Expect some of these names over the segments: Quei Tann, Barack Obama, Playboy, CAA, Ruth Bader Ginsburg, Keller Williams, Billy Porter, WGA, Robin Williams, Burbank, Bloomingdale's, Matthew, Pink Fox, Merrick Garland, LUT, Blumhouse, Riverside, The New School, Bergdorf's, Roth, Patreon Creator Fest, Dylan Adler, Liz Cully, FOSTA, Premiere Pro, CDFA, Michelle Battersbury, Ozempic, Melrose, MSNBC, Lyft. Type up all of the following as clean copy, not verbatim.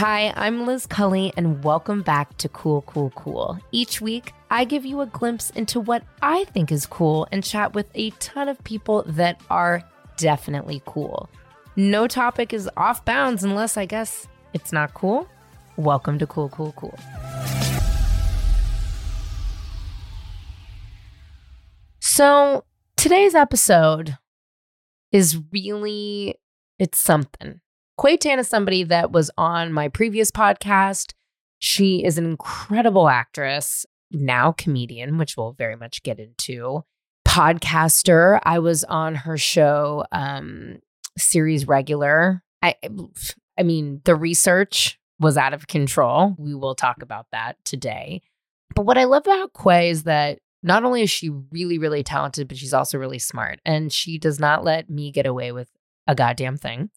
Hi, I'm Liz Cully, and welcome back to Cool, Cool, Cool. Each week, I give you a glimpse into what I think is cool and chat with a ton of people that are definitely cool. No topic is off bounds unless, I guess, it's not cool. Welcome to Cool, Cool, Cool. So today's episode is really, it's something. Quei Tann is somebody that was on my previous podcast. She is an incredible actress, now comedian, which we'll very much get into, podcaster. I was on her show, Series Regular. I mean, the research was out of control. We will talk about that today. But what I love about Quei is that not only is she really, really talented, but she's also really smart. And she does not let me get away with a goddamn thing.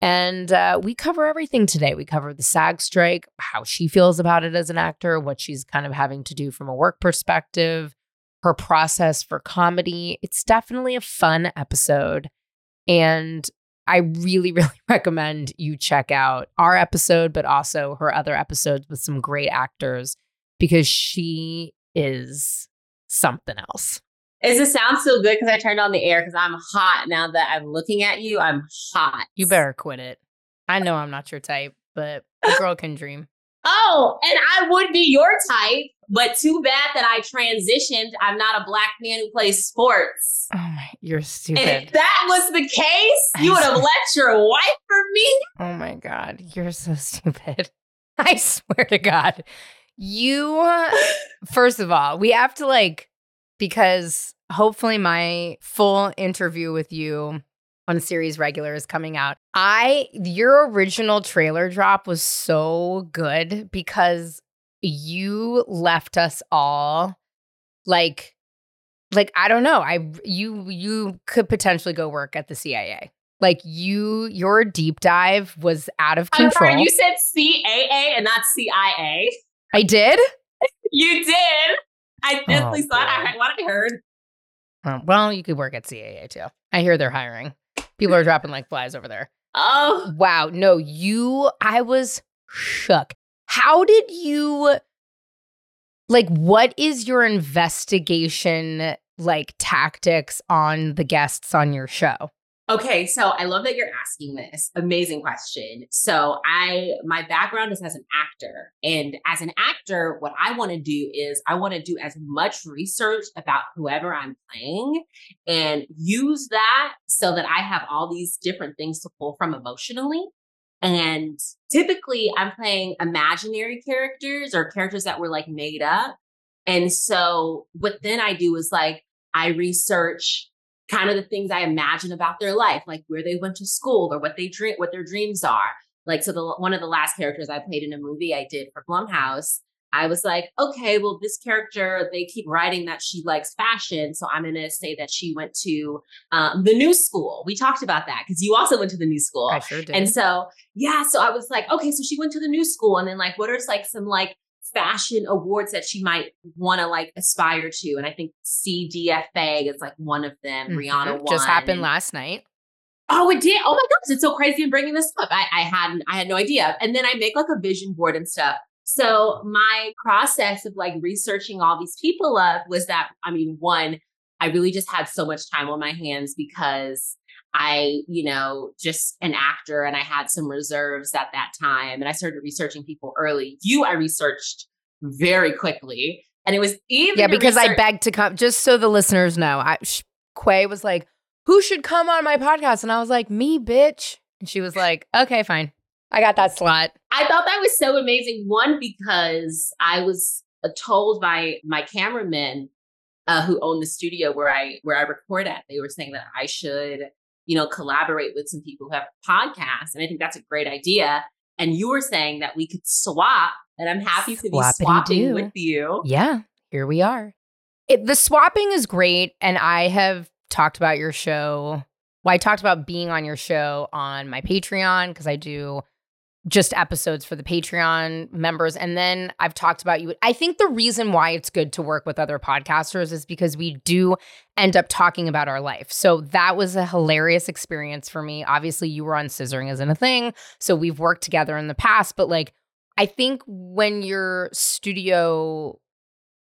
And we cover everything today. We cover the SAG strike, how she feels about it as an actor, what she's kind of having to do from a work perspective, her process for comedy. It's definitely a fun episode. And I really, really recommend you check out our episode, but also her other episodes with some great actors, because she is something else. Is it sound still good? Because I turned on the air because I'm hot now that I'm looking at you. I'm hot. You better quit it. I know I'm not your type, but a girl can dream. Oh, and I would be your type, but too bad that I transitioned. I'm not a black man who plays sports. Oh my, you're stupid. And if that was the case, you would have left your wife for me. Oh my God, you're so stupid. I swear to God. You, first of all, we have to because hopefully my full interview with you on Series Regular is coming out. Your original trailer drop was so good because you left us all like I don't know. You could potentially go work at the CIA. Like your deep dive was out of control. I'm sorry, you said CAA and not CIA. I did? You did. I definitely thought I heard what I heard. Well, you could work at CAA too. I hear they're hiring. People are dropping like flies over there. Oh. Wow. No, I was shook. How did you, what is your investigation, tactics on the guests on your show? Okay, so I love that you're asking this. Amazing question. So my background is as an actor. And as an actor, what I want to do is I want to do as much research about whoever I'm playing and use that so that I have all these different things to pull from emotionally. And typically I'm playing imaginary characters or characters that were made up. And so what then I do is I research kind of the things I imagine about their life, where they went to school or what their dreams are. One of the last characters I played in a movie I did for Blumhouse, I was okay, well, this character, they keep writing that she likes fashion. So I'm going to say that she went to The New School. We talked about that because you also went to The New School. I sure did. And so, yeah, so I was okay, so she went to The New School. And then what are some fashion awards that she might want to aspire to, and I think CDFA is one of them. Mm-hmm. Rihanna won. Just happened last night. Oh, it did! Oh my gosh, it's so crazy! I'm bringing this up. I had no idea. And then I make a vision board and stuff. So my process of researching all these people up was that one, I really just had so much time on my hands because I, just an actor and I had some reserves at that time. And I started researching people early. I researched very quickly. And it was even. Yeah, because I begged to come. Just so the listeners know, Quei was who should come on my podcast? And I was me, bitch. And she was okay, fine. I got that slot. I thought that was so amazing. One, because I was told by my cameraman who owned the studio where I record at, they were saying that I should collaborate with some people who have podcasts. And I think that's a great idea. And you were saying that we could swap, and I'm happy to be swapping with you. Yeah, here we are. The swapping is great. And I have talked about your show. Well, I talked about being on your show on my Patreon because I do just episodes for the Patreon members. And then I've talked about you. I think the reason why it's good to work with other podcasters is because we do end up talking about our life. So that was a hilarious experience for me. Obviously, you were on Scissoring Isn't a Thing, so we've worked together in the past. But like, I think when your studio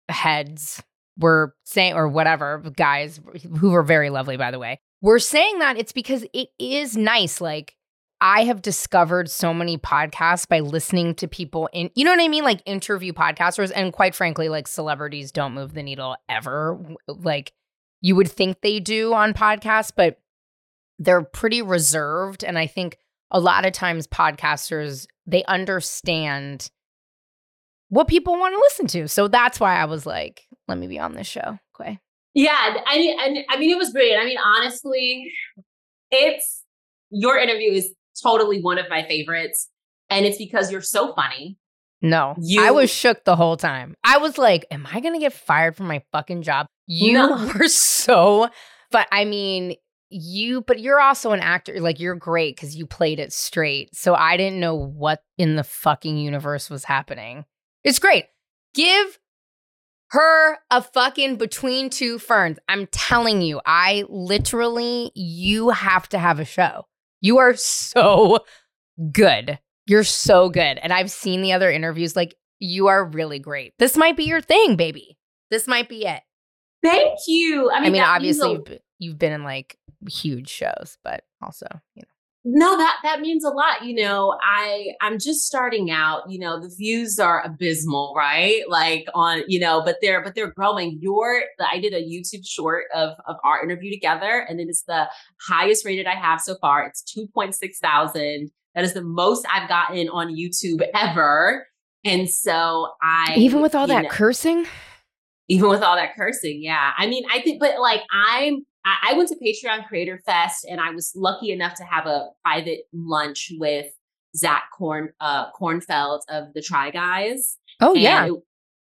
heads were saying, or whatever, guys who were very lovely, by the way, were saying that, it's because it is nice. Like, I have discovered so many podcasts by listening to people in, you know what I mean? Like interview podcasters. And quite frankly, like celebrities don't move the needle ever. Like you would think they do on podcasts, but they're pretty reserved. And I think a lot of times podcasters, they understand what people want to listen to. So that's why I was like, let me be on this show. Quei. Yeah. I mean, it was brilliant. I mean, honestly, your interview is totally one of my favorites, and it's because you're so funny. No, I was shook the whole time. I was like, am I going to get fired from my fucking job? You were so, but I mean, you're also an actor. Like, you're great because you played it straight. So I didn't know what in the fucking universe was happening. It's great. Give her a fucking Between Two Ferns. I'm telling you, you have to have a show. You are so good. You're so good. And I've seen the other interviews. Like, you are really great. This might be your thing, baby. This might be it. Thank you. I mean obviously you've been in like huge shows, but also, you know. No, that means a lot. You know, I'm just starting out, you know, the views are abysmal, right? Like on, you know, but they're growing. I did a YouTube short of our interview together, and it is the highest rated I have so far. It's 2,600. That is the most I've gotten on YouTube ever. And so even with all that cursing. Yeah. I mean, I think, but like I went to Patreon Creator Fest, and I was lucky enough to have a private lunch with Zach Kornfeld of the Try Guys. Oh, and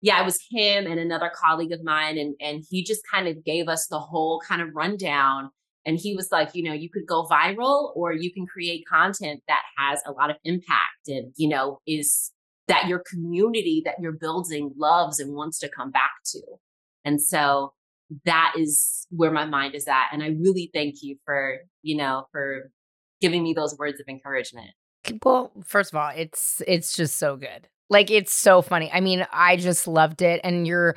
yeah. It was him and another colleague of mine. And he just kind of gave us the whole kind of rundown. And he was like, you know, you could go viral, or you can create content that has a lot of impact and, you know, is that your community that you're building loves and wants to come back to. And so that is where my mind is at. And I really thank you for, you know, for giving me those words of encouragement. Well, first of all, it's just so good. Like, it's so funny. I mean, I just loved it. And you're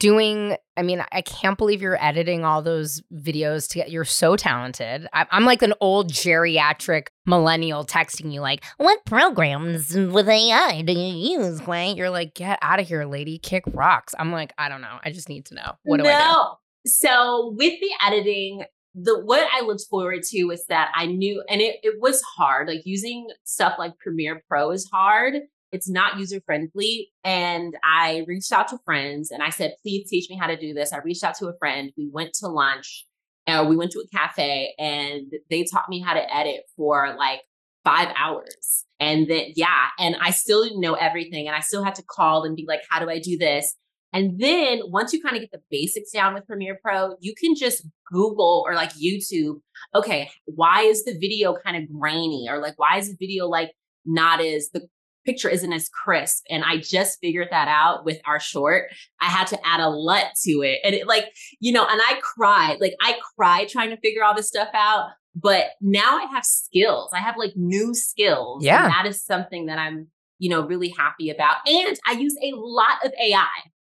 doing, I mean, I can't believe you're editing all those videos together. You're so talented. I'm like an old geriatric millennial texting you like, what programs with AI do you use, Quei? You're like, get out of here, lady. Kick rocks. I'm like, I don't know. I just need to know. What do I do? So with the editing, what I looked forward to is that I knew, and it was hard. Like, using stuff like Premiere Pro is hard. It's not user friendly. And I reached out to friends and I said, please teach me how to do this. I reached out to a friend. We went to lunch, and we went to a cafe, and they taught me how to edit for like 5 hours. And then, yeah. And I still didn't know everything. And I still had to call and be like, how do I do this? And then once you kind of get the basics down with Premiere Pro, you can just Google or like YouTube, okay, why is the video kind of grainy? Or like, why is the video like not as the picture isn't as crisp? And I just figured that out with our short. I had to add a LUT to it. And it like, you know, and I cried trying to figure all this stuff out. But now I have skills. I have like new skills. Yeah. And that is something that I'm, you know, really happy about. And I use a lot of AI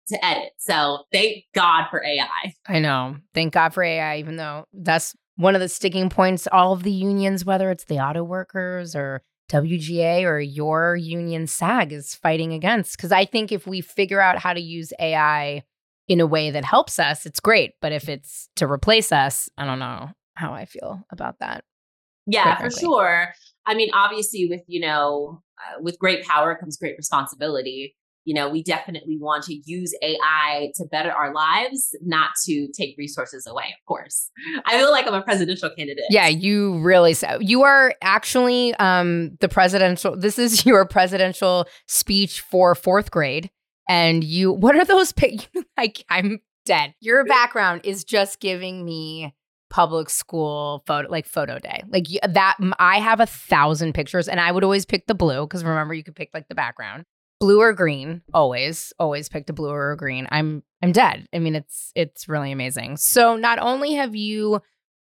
to edit. So thank God for AI. I know. Thank God for AI, even though that's one of the sticking points. All of the unions, whether it's the auto workers or WGA or your union SAG, is fighting against. Because I think if we figure out how to use AI in a way that helps us, it's great. But if it's to replace us, I don't know how I feel about that. Yeah, for sure. I mean, obviously with, you know, with great power comes great responsibility. You know, we definitely want to use AI to better our lives, not to take resources away, of course. I feel like I'm a presidential candidate. Yeah, you really so. You are actually this is your presidential speech for fourth grade. And you, what are those? I'm dead. Your background is just giving me public school photo, like photo day. Like that, I have 1,000 pictures, and I would always pick the blue because remember you could pick like the background, blue or green. Always pick the blue or green. I'm dead. I mean, it's really amazing. So not only have you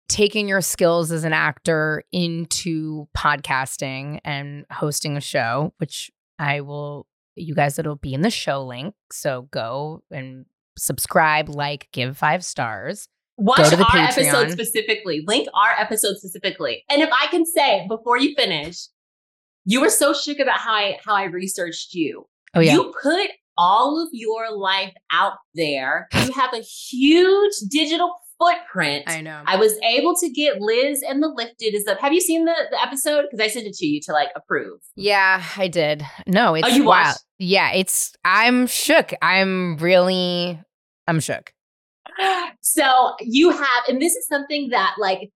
taken your skills as an actor into podcasting and hosting a show, which I will, you guys, it'll be in the show link. So go and subscribe, like, give 5 stars. Watch our Patreon episode specifically. Link our episode specifically. And if I can say before you finish, you were so shook about how I researched you. Oh yeah. You put all of your life out there. You have a huge digital footprint. I know. I was able to get Liz and the Lifted is up. Have you seen the episode? Because I sent it to you to like approve. Yeah, I did. No, it's you wild. Watched? Yeah, I'm shook. I'm shook. So you have, and this is something that like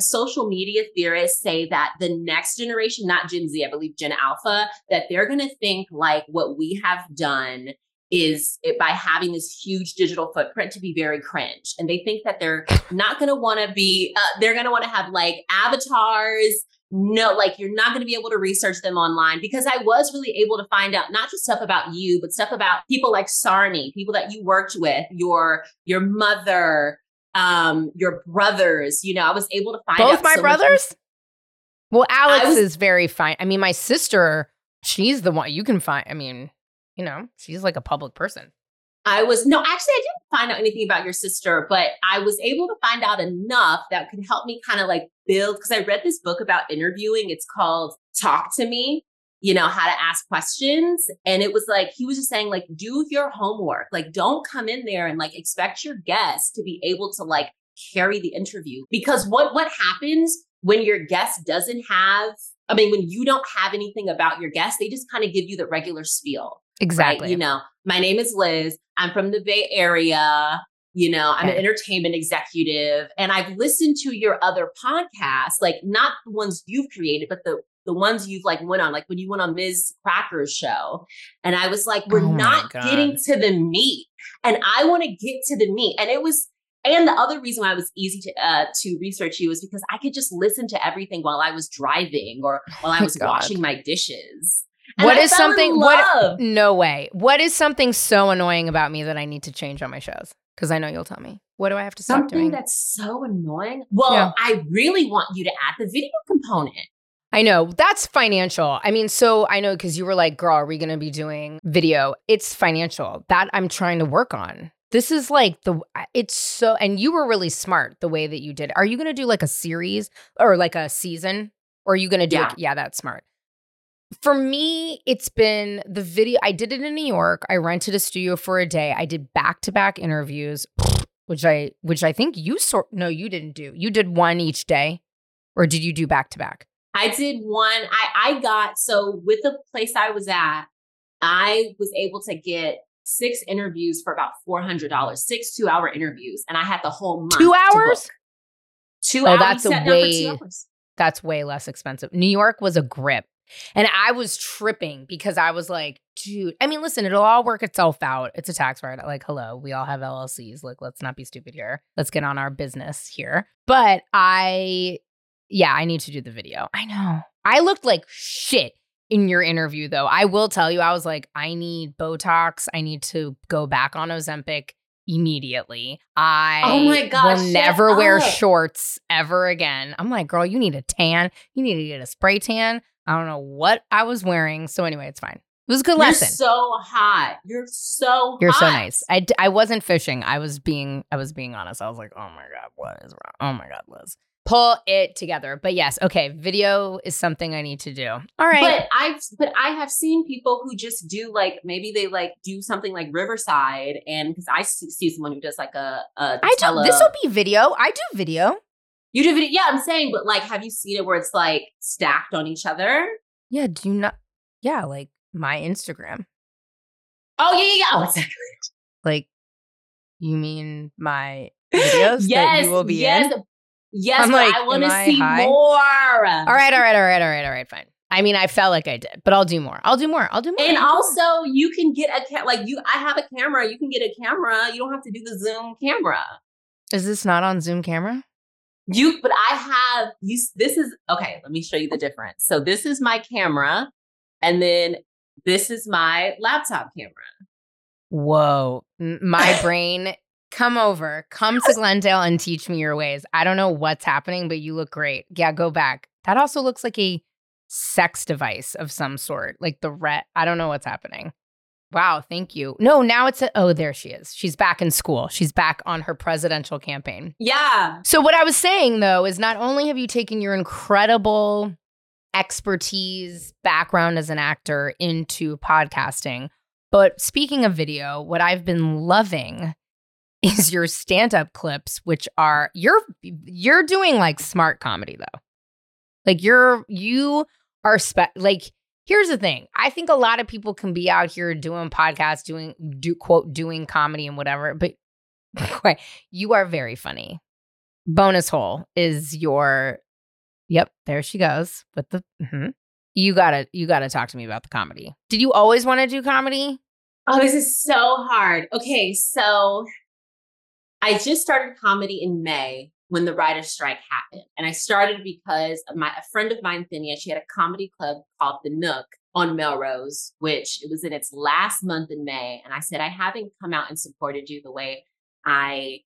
social media theorists say that the next generation, not Gen Z, I believe Gen Alpha, that they're going to think like what we have done is it by having this huge digital footprint to be very cringe. And they think that they're not going to want to be, they're going to want to have like avatars. No, like you're not going to be able to research them online, because I was really able to find out not just stuff about you, but stuff about people like Sarni, people that you worked with, your mother, your brothers. You know, I was able to find both out my so brothers. Well, Alex is very fine. I mean, my sister, she's the one you can find. I mean, you know, she's like a public person. Actually, I didn't find out anything about your sister, but I was able to find out enough that could help me kind of like build, because I read this book about interviewing. It's called Talk to Me, you know, how to ask questions. And it was like, he was just saying like, do your homework. Like, don't come in there and like expect your guest to be able to like carry the interview, because what happens when your guest doesn't have, I mean, when you don't have anything about your guest, they just kind of give you the regular spiel. Exactly. Right? You know, my name is Liz. I'm from the Bay Area. You know, I'm an entertainment executive, and I've listened to your other podcasts, like not the ones you've created, but the ones you've like went on, like when you went on Ms. Cracker's show. And I was like, we're not getting to the meat, and I want to get to the meat. And it was, and the other reason why it was easy to research you was because I could just listen to everything while I was driving or while I was washing my dishes. And what I is something? What? No way. What is something so annoying about me that I need to change on my shows? Because I know you'll tell me. What do I have to stop doing? Something that's so annoying. Well, yeah. I really want you to add the video component. I know. That's financial. I mean, so I know, because you were like, girl, are we going to be doing video? It's financial. That I'm trying to work on. This is like it's so, and you were really smart the way that you did. Are you going to do like a series or like a season? Or are you going to do that's smart. For me, it's been the video. I did it in New York. I rented a studio for a day. I did back-to-back interviews, which I think you no, you didn't do. You did one each day, or did you do back-to-back? I did one. I got, so with the place I was at, I was able to get 6 interviews for about $400, 6 2-hour interviews. And I had the whole month. 2 hours? 2 hours. That's that's way less expensive. New York was a grip. And I was tripping because I was like, dude, I mean, listen, it'll all work itself out. It's a tax write. Like, hello, we all have LLCs. Like, let's not be stupid here. Let's get on our business here. But I need to do the video. I know. I looked like shit in your interview, though. I will tell you, I was like, I need Botox. I need to go back on Ozempic immediately. Will never wear shorts ever again. I'm like, girl, you need a tan. You need to get a spray tan. I don't know what I was wearing. So anyway, it's fine. It was a good lesson. You're so hot. You're so nice. I wasn't fishing. I was being honest. I was like, oh my God, what is wrong? Oh my God, Liz. Pull it together. But yes, okay, video is something I need to do. All right. But I have seen people who just do like, maybe they like do something like Riverside, and because I see someone who does like this will be video. I do video. You do video. Yeah, I'm saying, but like, have you seen it where it's like stacked on each other? Yeah, do you not? Yeah, like my Instagram. Oh, yeah. Oh, exactly. Like, you mean my videos that you will be in? Yes, I'm like, I want to see more. All right, fine. I mean, I felt like I did, but I'll do more. And also, you can get I have a camera. You can get a camera. You don't have to do the Zoom camera. Is this not on Zoom camera? This is, okay, let me show you the difference. So this is my camera, and then this is my laptop camera. Whoa. My brain, come over. Come to Glendale and teach me your ways. I don't know what's happening, but you look great. Yeah, go back. That also looks like a sex device of some sort. Like the ret. I don't know what's happening. Wow, thank you. No, now it's oh, there she is. She's back in school. She's back on her presidential campaign. Yeah. So what I was saying, though, is not only have you taken your incredible expertise background as an actor into podcasting, but speaking of video, what I've been loving is your stand-up clips, which are you're doing like smart comedy, though. Like you are here's the thing. I think a lot of people can be out here doing podcasts, doing comedy and whatever, but you are very funny. Bonus hole is your, yep, there she goes with the, mm-hmm. You gotta talk to me about the comedy. Did you always want to do comedy? Oh, this is so hard. Okay. So I just started comedy in May when the writer's strike happened. And I started because a friend of mine, Phinia, she had a comedy club called The Nook on Melrose, which it was in its last month in May. And I said, I haven't come out and supported you the way I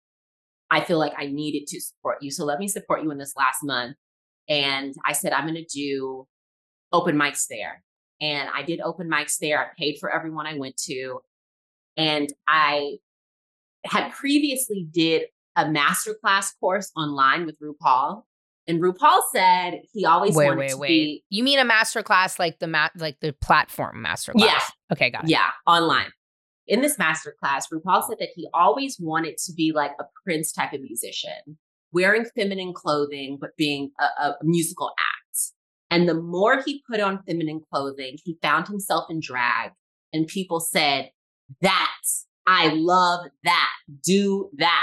feel like I needed to support you. So let me support you in this last month. And I said, I'm going to do open mics there. And I did open mics there. I paid for everyone I went to. And I had previously did a masterclass course online with RuPaul, and RuPaul said he always wanted to be. You mean a masterclass like the platform masterclass? Yeah. Okay, got it. Yeah, online. In this masterclass, RuPaul said that he always wanted to be like a Prince type of musician, wearing feminine clothing but being a musical act. And the more he put on feminine clothing, he found himself in drag, and people said, "That I love that. Do that."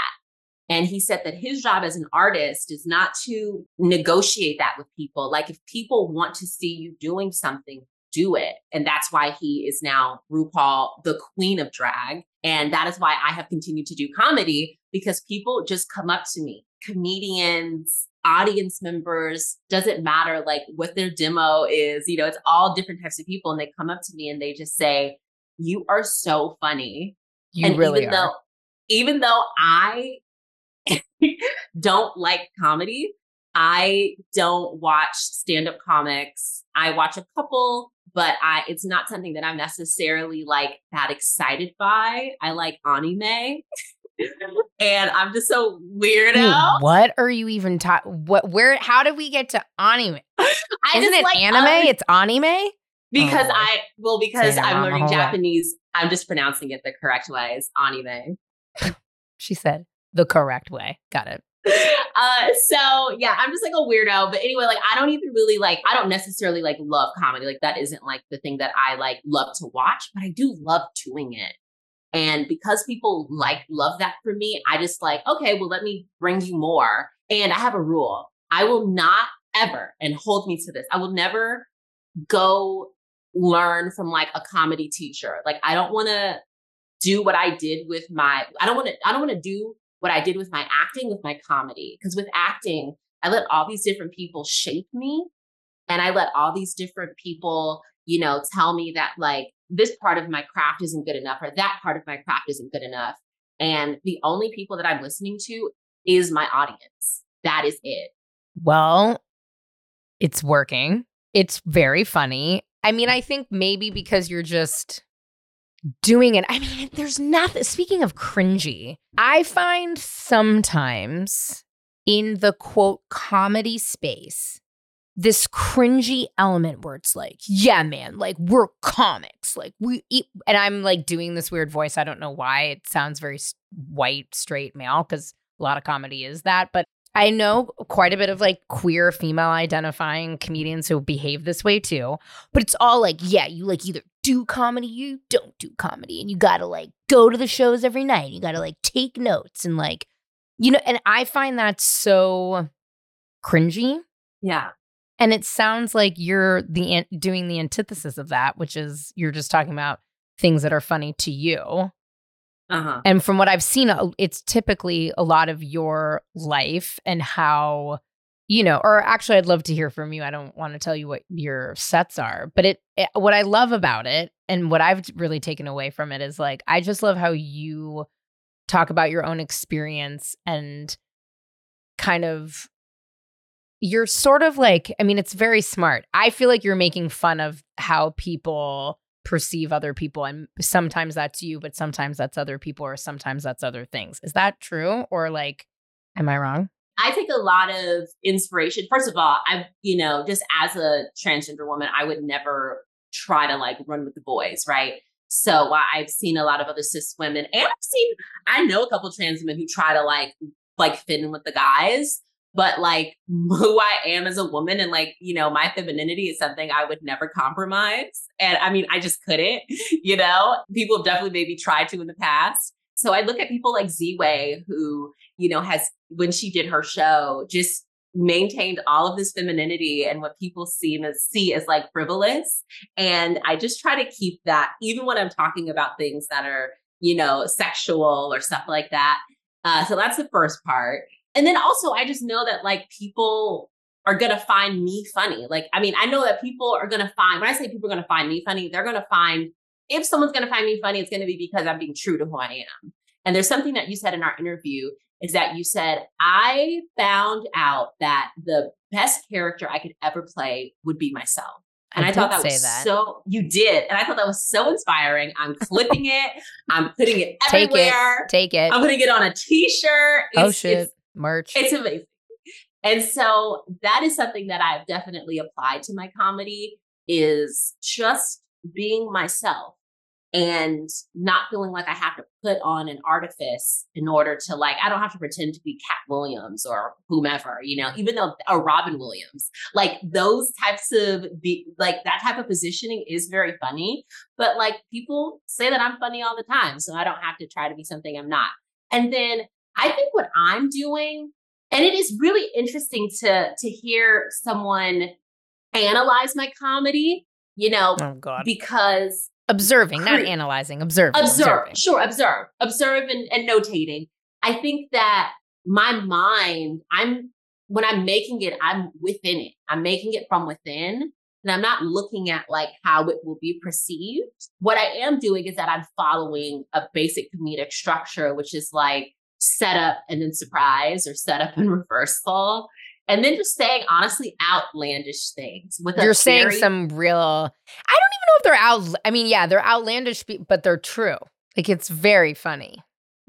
And he said that his job as an artist is not to negotiate that with people. Like if people want to see you doing something, do it. And that's why he is now RuPaul, the queen of drag. And that is why I have continued to do comedy, because people just come up to me, comedians, audience members, doesn't matter like what their demo is, you know, it's all different types of people. And they come up to me and they just say, you are so funny. You really are. Even though I don't like comedy, I don't watch stand-up comics. I watch a couple, but it's not something that I'm necessarily like that excited by. I like anime and I'm just so weird out. What are you even talking? How did we get to anime? It's anime? Because I'm learning Japanese. I'm just pronouncing it the correct way. It's anime. She said the correct way. Got it. So yeah, I'm just like a weirdo. But anyway, like I don't necessarily like love comedy. Like that isn't like the thing that I like love to watch, but I do love doing it. And because people love that for me, I just like, okay, well, let me bring you more. And I have a rule. I will not ever, and hold me to this, I will never go learn from like a comedy teacher. Like I don't want to do what I did with my, I don't want to do what I did with my acting, with my comedy. Because with acting, I let all these different people shape me. And I let all these different people, you know, tell me that like this part of my craft isn't good enough or that part of my craft isn't good enough. And the only people that I'm listening to is my audience. That is it. Well, it's working. It's very funny. I mean, I think maybe because you're just doing it. I mean, there's nothing. Speaking of cringy, I find sometimes in the quote comedy space, this cringy element where it's like, yeah, man, like we're comics. Like we eat. And I'm like doing this weird voice. I don't know why. It sounds very white, straight male, because a lot of comedy is that. But I know quite a bit of like queer female identifying comedians who behave this way too. But it's all like, yeah, you like either do comedy, you don't do comedy. And you got to like go to the shows every night. You got to like take notes and like, you know, and I find that so cringy. Yeah. And it sounds like you're doing the antithesis of that, which is you're just talking about things that are funny to you. Uh-huh. And from what I've seen, it's typically a lot of your life and how, you know, or actually I'd love to hear from you. I don't want to tell you what your sets are, but it what I love about it and what I've really taken away from it is like, I just love how you talk about your own experience and kind of, you're sort of like, I mean, it's very smart. I feel like you're making fun of how people perceive other people, and sometimes that's you, but sometimes that's other people, or sometimes that's other things. Is that true? Or like, am I wrong? I take a lot of inspiration. First of all, I, you know, just as a transgender woman, I would never try to like run with the boys, right? So while I've seen a lot of other cis women, and I know a couple of trans women who try to like fit in with the guys, but like who I am as a woman and like, you know, my femininity is something I would never compromise. And I mean, I just couldn't, you know, people have definitely maybe tried to in the past. So I look at people like Z-Way who, you know, has, when she did her show, just maintained all of this femininity and what people see as like frivolous. And I just try to keep that, even when I'm talking about things that are, you know, sexual or stuff like that. So that's the first part. And then also, I just know that like people are going to find me funny. Like, I mean, I know that people are going to find, when I say people are going to find me funny, they're going to find, if someone's going to find me funny, it's going to be because I'm being true to who I am. And there's something that you said in our interview is that you said, I found out that the best character I could ever play would be myself. And I thought that was so, you did. And I thought that was so inspiring. I'm clipping it. I'm putting it everywhere. Take it. I'm putting it on a t-shirt. It's, oh shit. It's, merch. It's amazing. And so that is something that I've definitely applied to my comedy is just being myself and not feeling like I have to put on an artifice in order to like, I don't have to pretend to be Cat Williams or whomever, you know, even though, or Robin Williams, like those types of, like that type of positioning is very funny, but like people say that I'm funny all the time. So I don't have to try to be something I'm not. And then I think what I'm doing, and it is really interesting to hear someone analyze my comedy, you know, oh God. Because observing, not analyzing, observing. Sure, observe and notating. I think that my mind, when I'm making it, I'm within it. I'm making it from within. And I'm not looking at like how it will be perceived. What I am doing is that I'm following a basic comedic structure, which is like, set up and then surprise or set up and reversal. And then just saying honestly outlandish things. You're saying some real, I don't even know if they're out. I mean, yeah, they're outlandish, but they're true. Like it's very funny.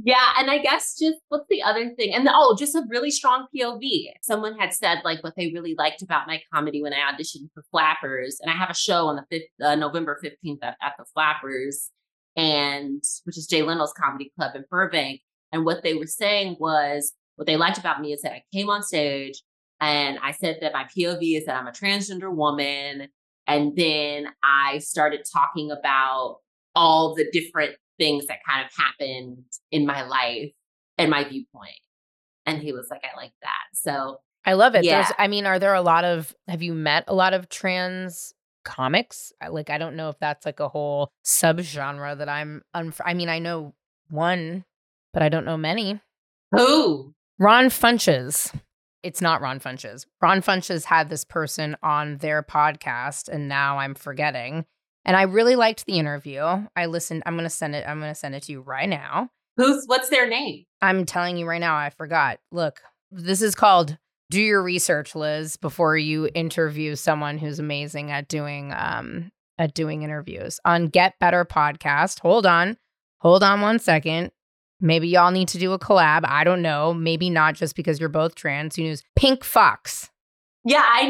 Yeah. And I guess just what's the other thing? And just a really strong POV. Someone had said like what they really liked about my comedy when I auditioned for Flappers. And I have a show on the November 15th at the Flappers, and which is Jay Leno's comedy club in Burbank. And what they were saying was, what they liked about me is that I came on stage and I said that my POV is that I'm a transgender woman. And then I started talking about all the different things that kind of happened in my life and my viewpoint. And he was like, I like that. So I love it. Yeah. Have you met a lot of trans comics? Like, I don't know if that's like a whole subgenre that I know one. But I don't know many. Who? Ron Funches. It's not Ron Funches. Ron Funches had this person on their podcast, and now I'm forgetting. And I really liked the interview. I listened. I'm going to send it to you right now. What's their name? I'm telling you right now. I forgot. Look, this is called Do Your Research, Liz, before you interview someone who's amazing at doing interviews on Get Better Podcast. Hold on one second. Maybe y'all need to do a collab. I don't know. Maybe not, just because you're both trans. Who knows? Pink Fox. Yeah, I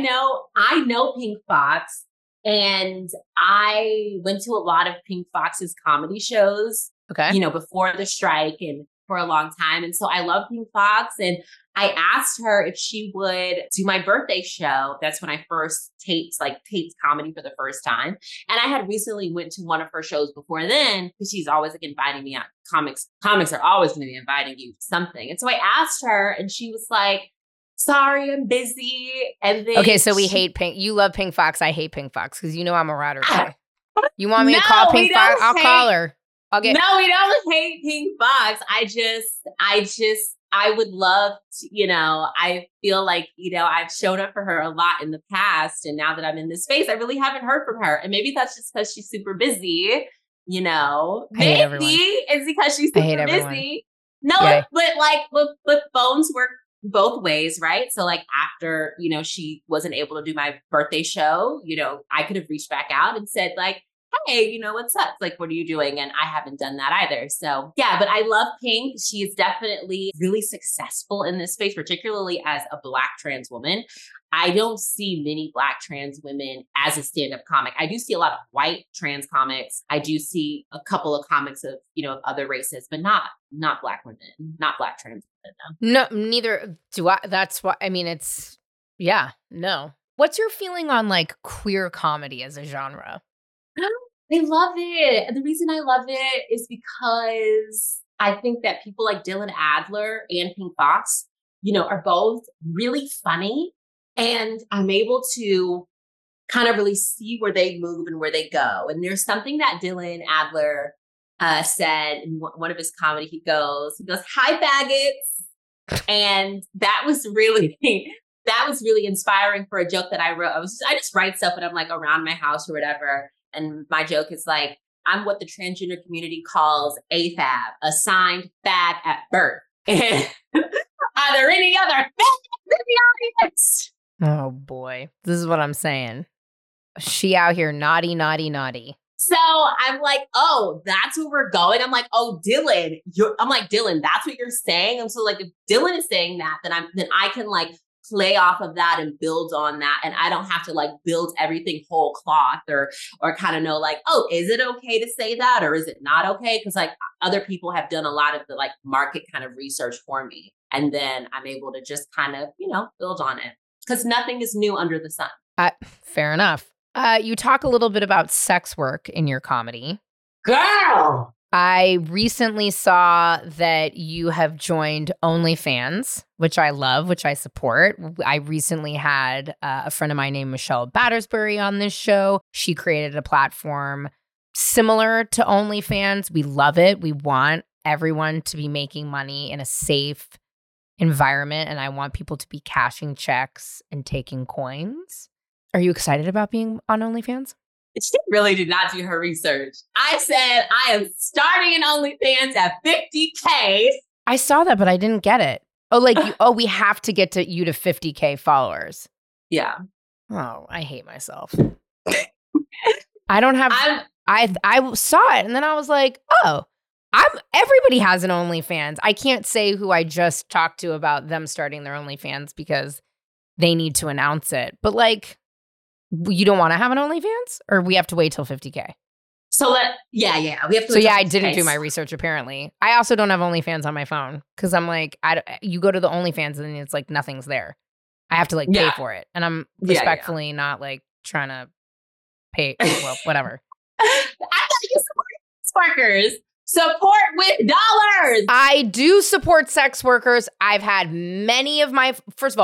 know Pink Fox. And I went to a lot of Pink Fox's comedy shows, okay, you know, before the strike and for a long time. And so I love Pink Fox. And I asked her if she would do my birthday show. That's when I first taped comedy for the first time. And I had recently went to one of her shows before then, because she's always like inviting me out. Comics are always going to be inviting you to something. And so I asked her, and she was like, sorry, I'm busy. And then okay, so we hate Pink. You love Pink Fox. I hate Pink Fox because you know I'm a rowdy guy. You want me to call Pink Fox? I'll call her. No, we don't hate Pink Fox. I would love to, I feel like, I've shown up for her a lot in the past. And now that I'm in this space, I really haven't heard from her. And maybe that's just because she's super busy, Maybe it's because she's super busy. No, but phones work both ways, right? So like after, she wasn't able to do my birthday show, I could have reached back out and said like, hey, what's up? Like, what are you doing? And I haven't done that either. So yeah, but I love Pink. She is definitely really successful in this space, particularly as a Black trans woman. I don't see many Black trans women as a stand-up comic. I do see a lot of white trans comics. I do see a couple of comics of, of other races, but not Black women, not Black trans women. No, neither do I. That's why, What's your feeling on like queer comedy as a genre? I love it. And the reason I love it is because I think that people like Dylan Adler and Pink Fox, are both really funny. And I'm able to kind of really see where they move and where they go. And there's something that Dylan Adler said in one of his comedy. He goes, "Hi, faggots." And that was really... That was really inspiring for a joke that I wrote. I just write stuff when I'm like around my house or whatever. And my joke is like, I'm what the transgender community calls AFAB, assigned fag at birth. And are there any other fags in the audience? Oh boy. This is what I'm saying. She out here naughty, naughty, naughty. So I'm like, oh, that's where we're going. I'm like, oh, Dylan, that's what you're saying. And so like, if Dylan is saying that, then I can like play off of that and build on that. And I don't have to like build everything whole cloth or kind of know like, oh, is it okay to say that? Or is it not okay? Cause like other people have done a lot of the like market kind of research for me. And then I'm able to just kind of, build on it because nothing is new under the sun. Fair enough. You talk a little bit about sex work in your comedy. Girl! I recently saw that you have joined OnlyFans, which I love, which I support. I recently had a friend of mine named Michelle Battersbury on this show. She created a platform similar to OnlyFans. We love it. We want everyone to be making money in a safe environment, and I want people to be cashing checks and taking coins. Are you excited about being on OnlyFans? She really did not do her research. I said, I am starting an OnlyFans at 50K. I saw that, but I didn't get it. Oh, like, we have to get to you to 50K followers. Yeah. Oh, I hate myself. I don't have, I saw it and then I was like, oh, everybody has an OnlyFans. I can't say who I just talked to about them starting their OnlyFans because they need to announce it. But like, you don't want to have an OnlyFans, or we have to wait till 50K? We have to. So yeah, I didn't do my research apparently. I also don't have OnlyFans on my phone because I'm like, you go to the OnlyFans and it's like nothing's there. I have to like pay for it, and I'm respectfully not like trying to pay. Well, whatever. I thought you supported sex workers. Support with dollars. I do support sex workers. I've had many of my friends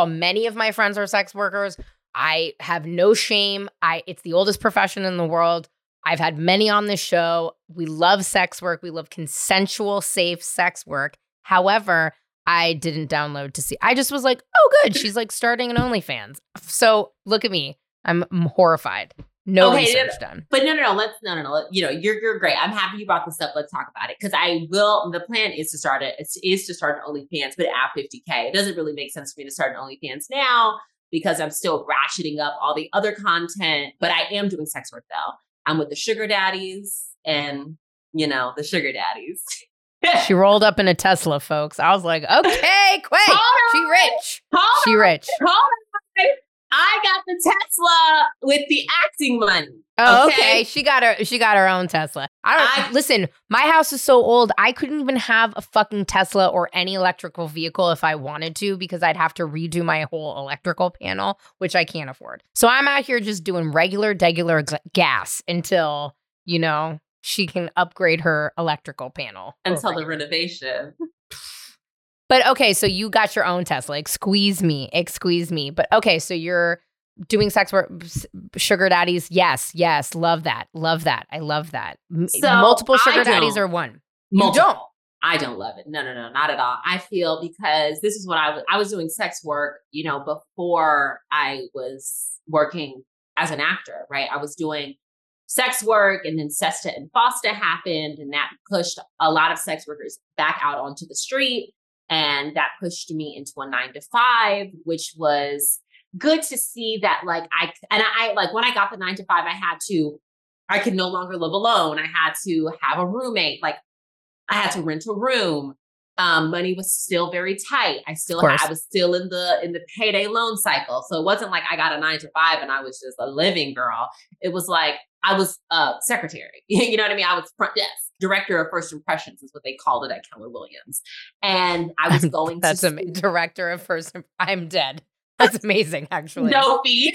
are sex workers. I have no shame. It's the oldest profession in the world. I've had many on this show. We love sex work. We love consensual, safe sex work. However, I didn't download to see. I just was like, oh, good. She's like starting an OnlyFans. So look at me. I'm horrified. No research done. But no. Let's. You're great. I'm happy you brought this up. Let's talk about it because the plan is to start it. Is to start an OnlyFans, but at 50K. It doesn't really make sense for me to start an OnlyFans now, because I'm still ratcheting up all the other content, but I am doing sex work though. I'm with the sugar daddies and, the sugar daddies. She rolled up in a Tesla, folks. I was like, okay, Quei, She rich. I got the Tesla with the acting money. Oh, okay. She got her own Tesla. Listen, my house is so old, I couldn't even have a fucking Tesla or any electrical vehicle if I wanted to, because I'd have to redo my whole electrical panel, which I can't afford. So I'm out here just doing regular gas until, she can upgrade her electrical panel. Until the renovation. But okay, so you got your own Tesla. Excuse me. But okay, so you're doing sex work, sugar daddies. Yes. Love that. I love that. So multiple sugar daddies or one? Multiple. You don't. I don't love it. No, not at all. I feel because this is what I was doing sex work, you know, before I was working as an actor, right? I was doing sex work and then SESTA and FOSTA happened and that pushed a lot of sex workers back out onto the street. And that pushed me into a 9-to-5, which was good to see that like I like when I got the 9-to-5, I could no longer live alone. I had to have a roommate. Like I had to rent a room. Money was still very tight. I was still in the payday loan cycle. So it wasn't like I got a 9-to-5 and I was just a living girl. It was like I was a secretary. You know what I mean? I was front desk, director of first impressions is what they called it at Keller Williams. And I was going that's to director of first. I'm dead. That's amazing, actually. No feed.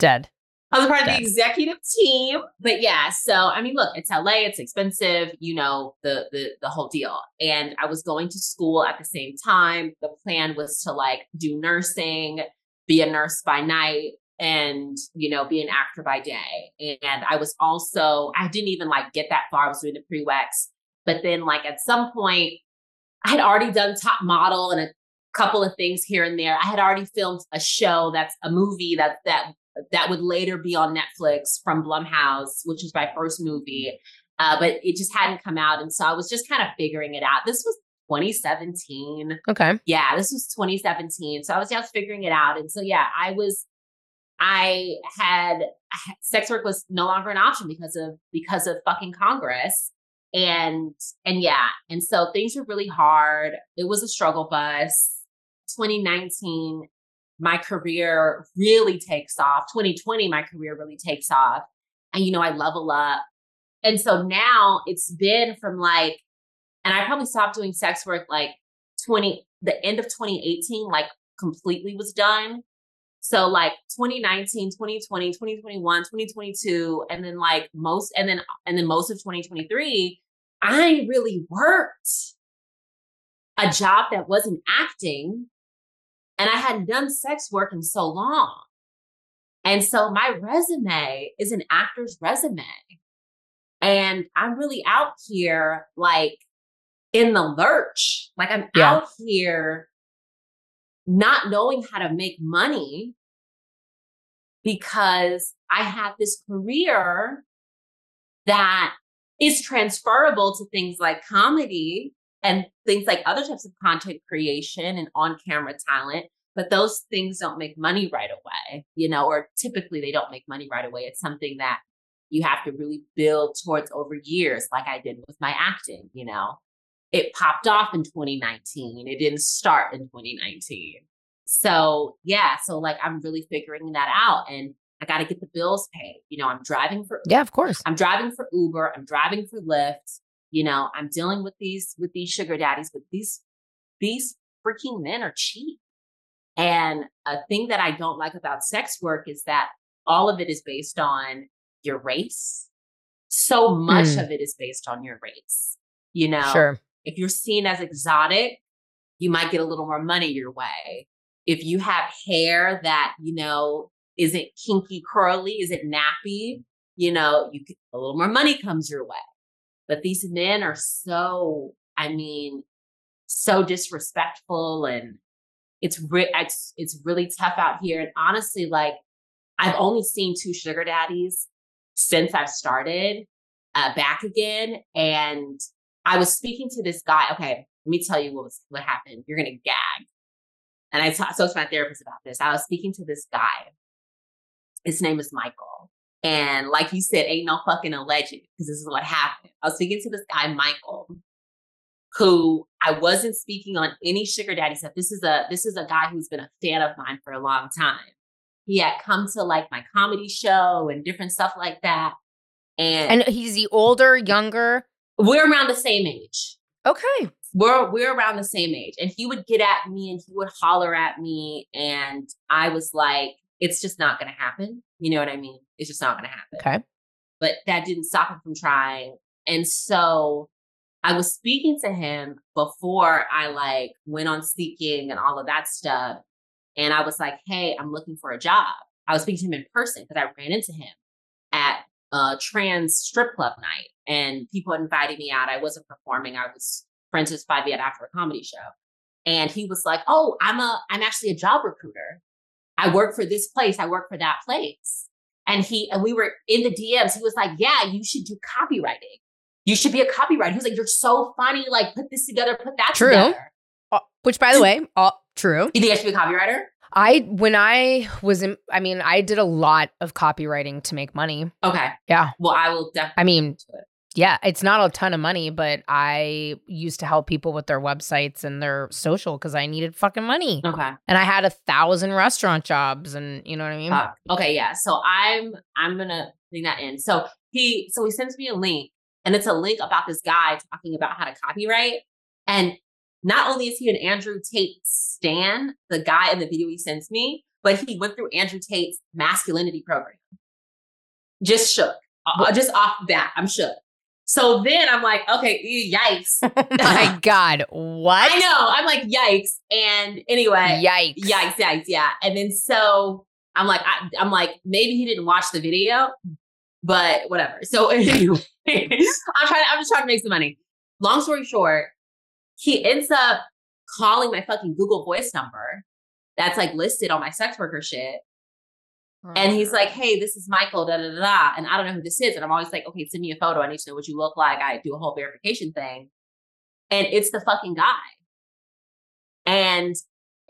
Dead. I was part of the executive team, but yeah. So, I mean, look, it's LA, it's expensive, you know, the whole deal. And I was going to school at the same time. The plan was to like do nursing, be a nurse by night and, you know, be an actor by day. And I was also, I didn't even like get that far. I was doing the pre-wex, but then like at some point I had already done top model and a couple of things here and there. I had already filmed a show that's a movie that would later be on Netflix from Blumhouse, which was my first movie, but it just hadn't come out. And so I was just kind of figuring it out. This was 2017. Okay. Yeah, this was 2017. So I was just figuring it out. And so, yeah, I had sex work was no longer an option because of fucking Congress. And yeah. And so things were really hard. It was a struggle bus. 2019, my career really takes off. 2020, my career really takes off. And, you know, I level up. And so now it's been from like, and I probably stopped doing sex work like the end of 2018, like completely was done. So like 2019, 2020, 2021, 2022, and then like most of 2023, I really worked a job that wasn't acting. And I hadn't done sex work in so long. And so my resume is an actor's resume. And I'm really out here, like in the lurch, like I'm out here not knowing how to make money because I had this career that is transferable to things like comedy and things like other types of content creation and on-camera talent, but those things don't make money right away, you know, or typically they don't make money right away. It's something that you have to really build towards over years, like I did with my acting, you know. It popped off in 2019. It didn't start in 2019. So yeah, so like I'm really figuring that out and I got to get the bills paid. You know, I'm driving for Uber. Yeah, of course. I'm driving for Uber. I'm driving for Lyft. You know, I'm dealing with these sugar daddies, but these freaking men are cheap. And a thing that I don't like about sex work is that all of it is based on your race. So much of it is based on your race. You know, sure. If you're seen as exotic, you might get a little more money your way. If you have hair that, you know, isn't kinky curly, isn't nappy, you know, you get a little more money comes your way. But these men are so, I mean, so disrespectful and it's really tough out here. And honestly, like I've only seen 2 sugar daddies since I've started back again. And I was speaking to this guy. Okay, let me tell you what happened. You're going to gag. And I talked to my therapist about this. I was speaking to this guy. His name is Michael. And like you said, ain't no fucking a legend because this is what happened. I was speaking to this guy, Michael, who I wasn't speaking on any sugar daddy stuff. This is a guy who's been a fan of mine for a long time. He had come to like my comedy show and different stuff like that. And he's the older, younger. We're around the same age. Okay. We're around the same age. And he would get at me and he would holler at me. And I was like, it's just not going to happen. You know what I mean? It's just not going to happen. Okay. But that didn't stop him from trying. And so I was speaking to him before I like went on Seeking and all of that stuff. And I was like, hey, I'm looking for a job. I was speaking to him in person because I ran into him at a trans strip club night and people invited me out. I wasn't performing. I was friends with 5 years after a comedy show. And he was like, oh, I'm actually a job recruiter. I work for this place. I work for that place. And we were in the DMs. He was like, yeah, you should do copywriting. You should be a copywriter. He was like, you're so funny. Like, put this together, put that together. Which, by the way, all true. You think I should be a copywriter? I did a lot of copywriting to make money. Okay. Yeah. Well, I will definitely. I mean, yeah, it's not a ton of money, but I used to help people with their websites and their social because I needed fucking money. Okay. And I had 1,000 restaurant jobs, and you know what I mean? Okay. Yeah. So I'm going to bring that in. So he sends me a link, and it's a link about this guy talking about how to copyright. And not only is he an Andrew Tate stan, the guy in the video he sends me, but he went through Andrew Tate's masculinity program. Just shook. Just off that, I'm shook. So then I'm like, okay, yikes. My God, what? I know. I'm like, yikes. And anyway. Yikes, yeah. And then so I'm like, maybe he didn't watch the video, but whatever. So anyway, I'm just trying to make some money. Long story short, he ends up calling my fucking Google Voice number that's like listed on my sex worker shit. Oh, and he's like, hey, this is Michael, da, da, da, da. And I don't know who this is. And I'm always like, okay, send me a photo. I need to know what you look like. I do a whole verification thing. And it's the fucking guy. And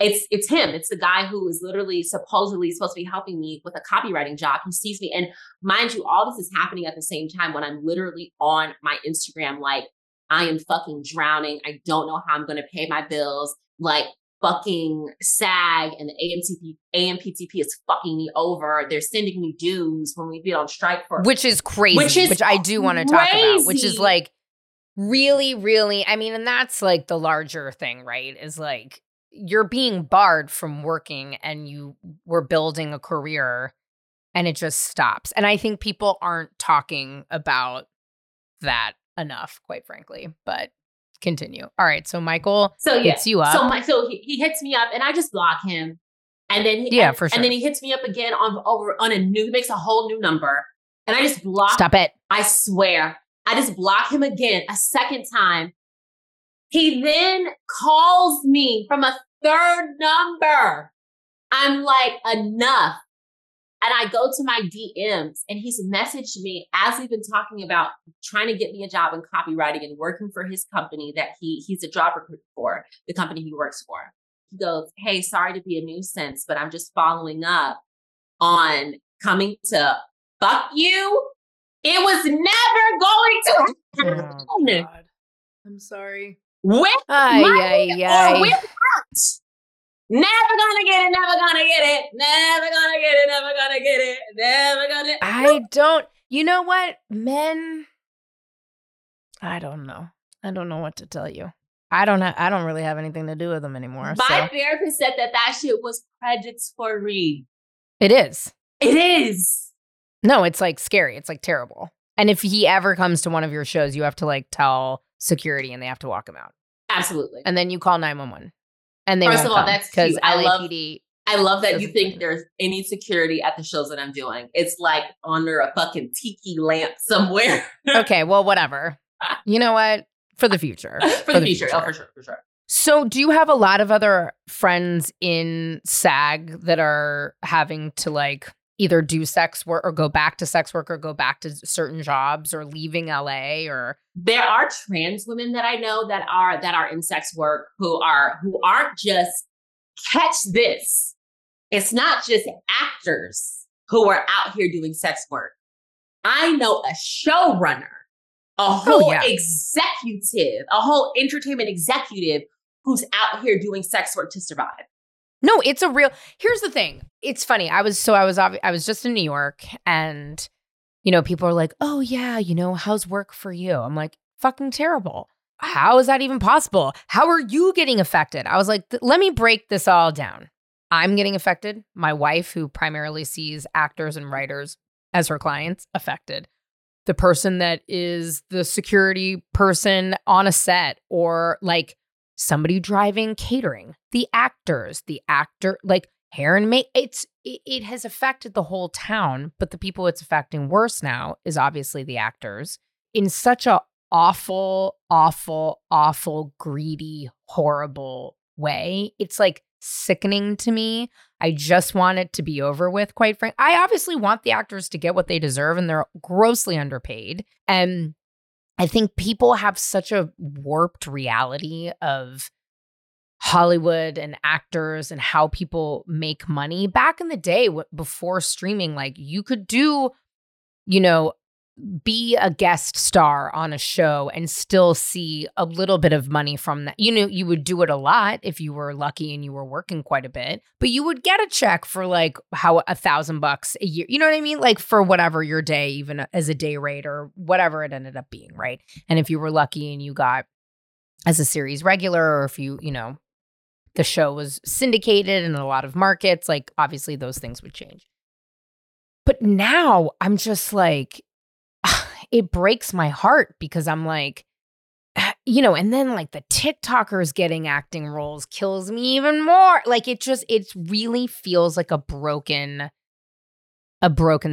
it's him. It's the guy who is literally supposedly supposed to be helping me with a copywriting job. He sees me. And mind you, all this is happening at the same time when I'm literally on my Instagram like, I am fucking drowning. I don't know how I'm going to pay my bills. Like fucking SAG and the AMPTP is fucking me over. They're sending me dues when we've been on strike for. Which is crazy. Which I do want to talk about. Which is like really, really. I mean, and that's like the larger thing, right? Is like you're being barred from working and you were building a career and it just stops. And I think people aren't talking about that enough, quite frankly, but continue. All right. So Michael hits you up. So he hits me up and I just block him. And then then he hits me up again makes a whole new number. And I just block. Stop it. I swear. I just block him again a second time. He then calls me from a third number. I'm like, enough. And I go to my DMs and he's messaged me as we've been talking about trying to get me a job in copywriting and working for his company that he's a job recruiter for, the company he works for. He goes, hey, sorry to be a nuisance, but I'm just following up on coming to fuck you. It was never going to happen. Oh, God. I'm sorry. With or without. Never gonna get it. I don't know what to tell you. I don't really have anything to do with them anymore. My therapist said that shit was predatory. It is. No, it's like scary. It's like terrible. And if he ever comes to one of your shows, you have to like tell security and they have to walk him out. Absolutely. And then you call 911. And first of all, that's cute. I love that you think there's any security at the shows that I'm doing. It's like under a fucking tiki lamp somewhere. Okay, well, whatever. You know what? For the future. for the future. Oh, for sure. So do you have a lot of other friends in SAG that are having to like either do sex work or go back to sex work or go back to certain jobs or leaving LA? Or there are trans women that I know that are in sex work who aren't just, catch this. It's not just actors who are out here doing sex work. I know a showrunner, executive, a whole entertainment executive who's out here doing sex work to survive. No, it's a real. Here's the thing. It's funny. I was just in New York, and you know, people are like, "Oh yeah, you know, how's work for you?" I'm like, "Fucking terrible. How is that even possible? How are you getting affected?" I was like, "Let me break this all down. I'm getting affected. My wife, who primarily sees actors and writers as her clients, affected. The person that is the security person on a set, or like." Somebody driving catering, the actor, like hair and make it has affected the whole town, but the people it's affecting worse now is obviously the actors in such a awful, greedy, horrible way. It's like sickening to me. I just want it to be over with, quite frankly. I obviously want the actors to get what they deserve, and they're grossly underpaid. And I think people have such a warped reality of Hollywood and actors and how people make money. Back in the day, before streaming, like you could do, you know, be a guest star on a show and still see a little bit of money from that. You know, you would do it a lot if you were lucky and you were working quite a bit, but you would get a check for like how $1,000 a year, you know what I mean? Like for whatever your day, even as a day rate or whatever it ended up being, right? And if you were lucky and you got as a series regular, or if you, you know, the show was syndicated in a lot of markets, like obviously those things would change. But now I'm just like, it breaks my heart because I'm like, you know, and then like the TikTokers getting acting roles kills me even more. Like it just, it really feels like a broken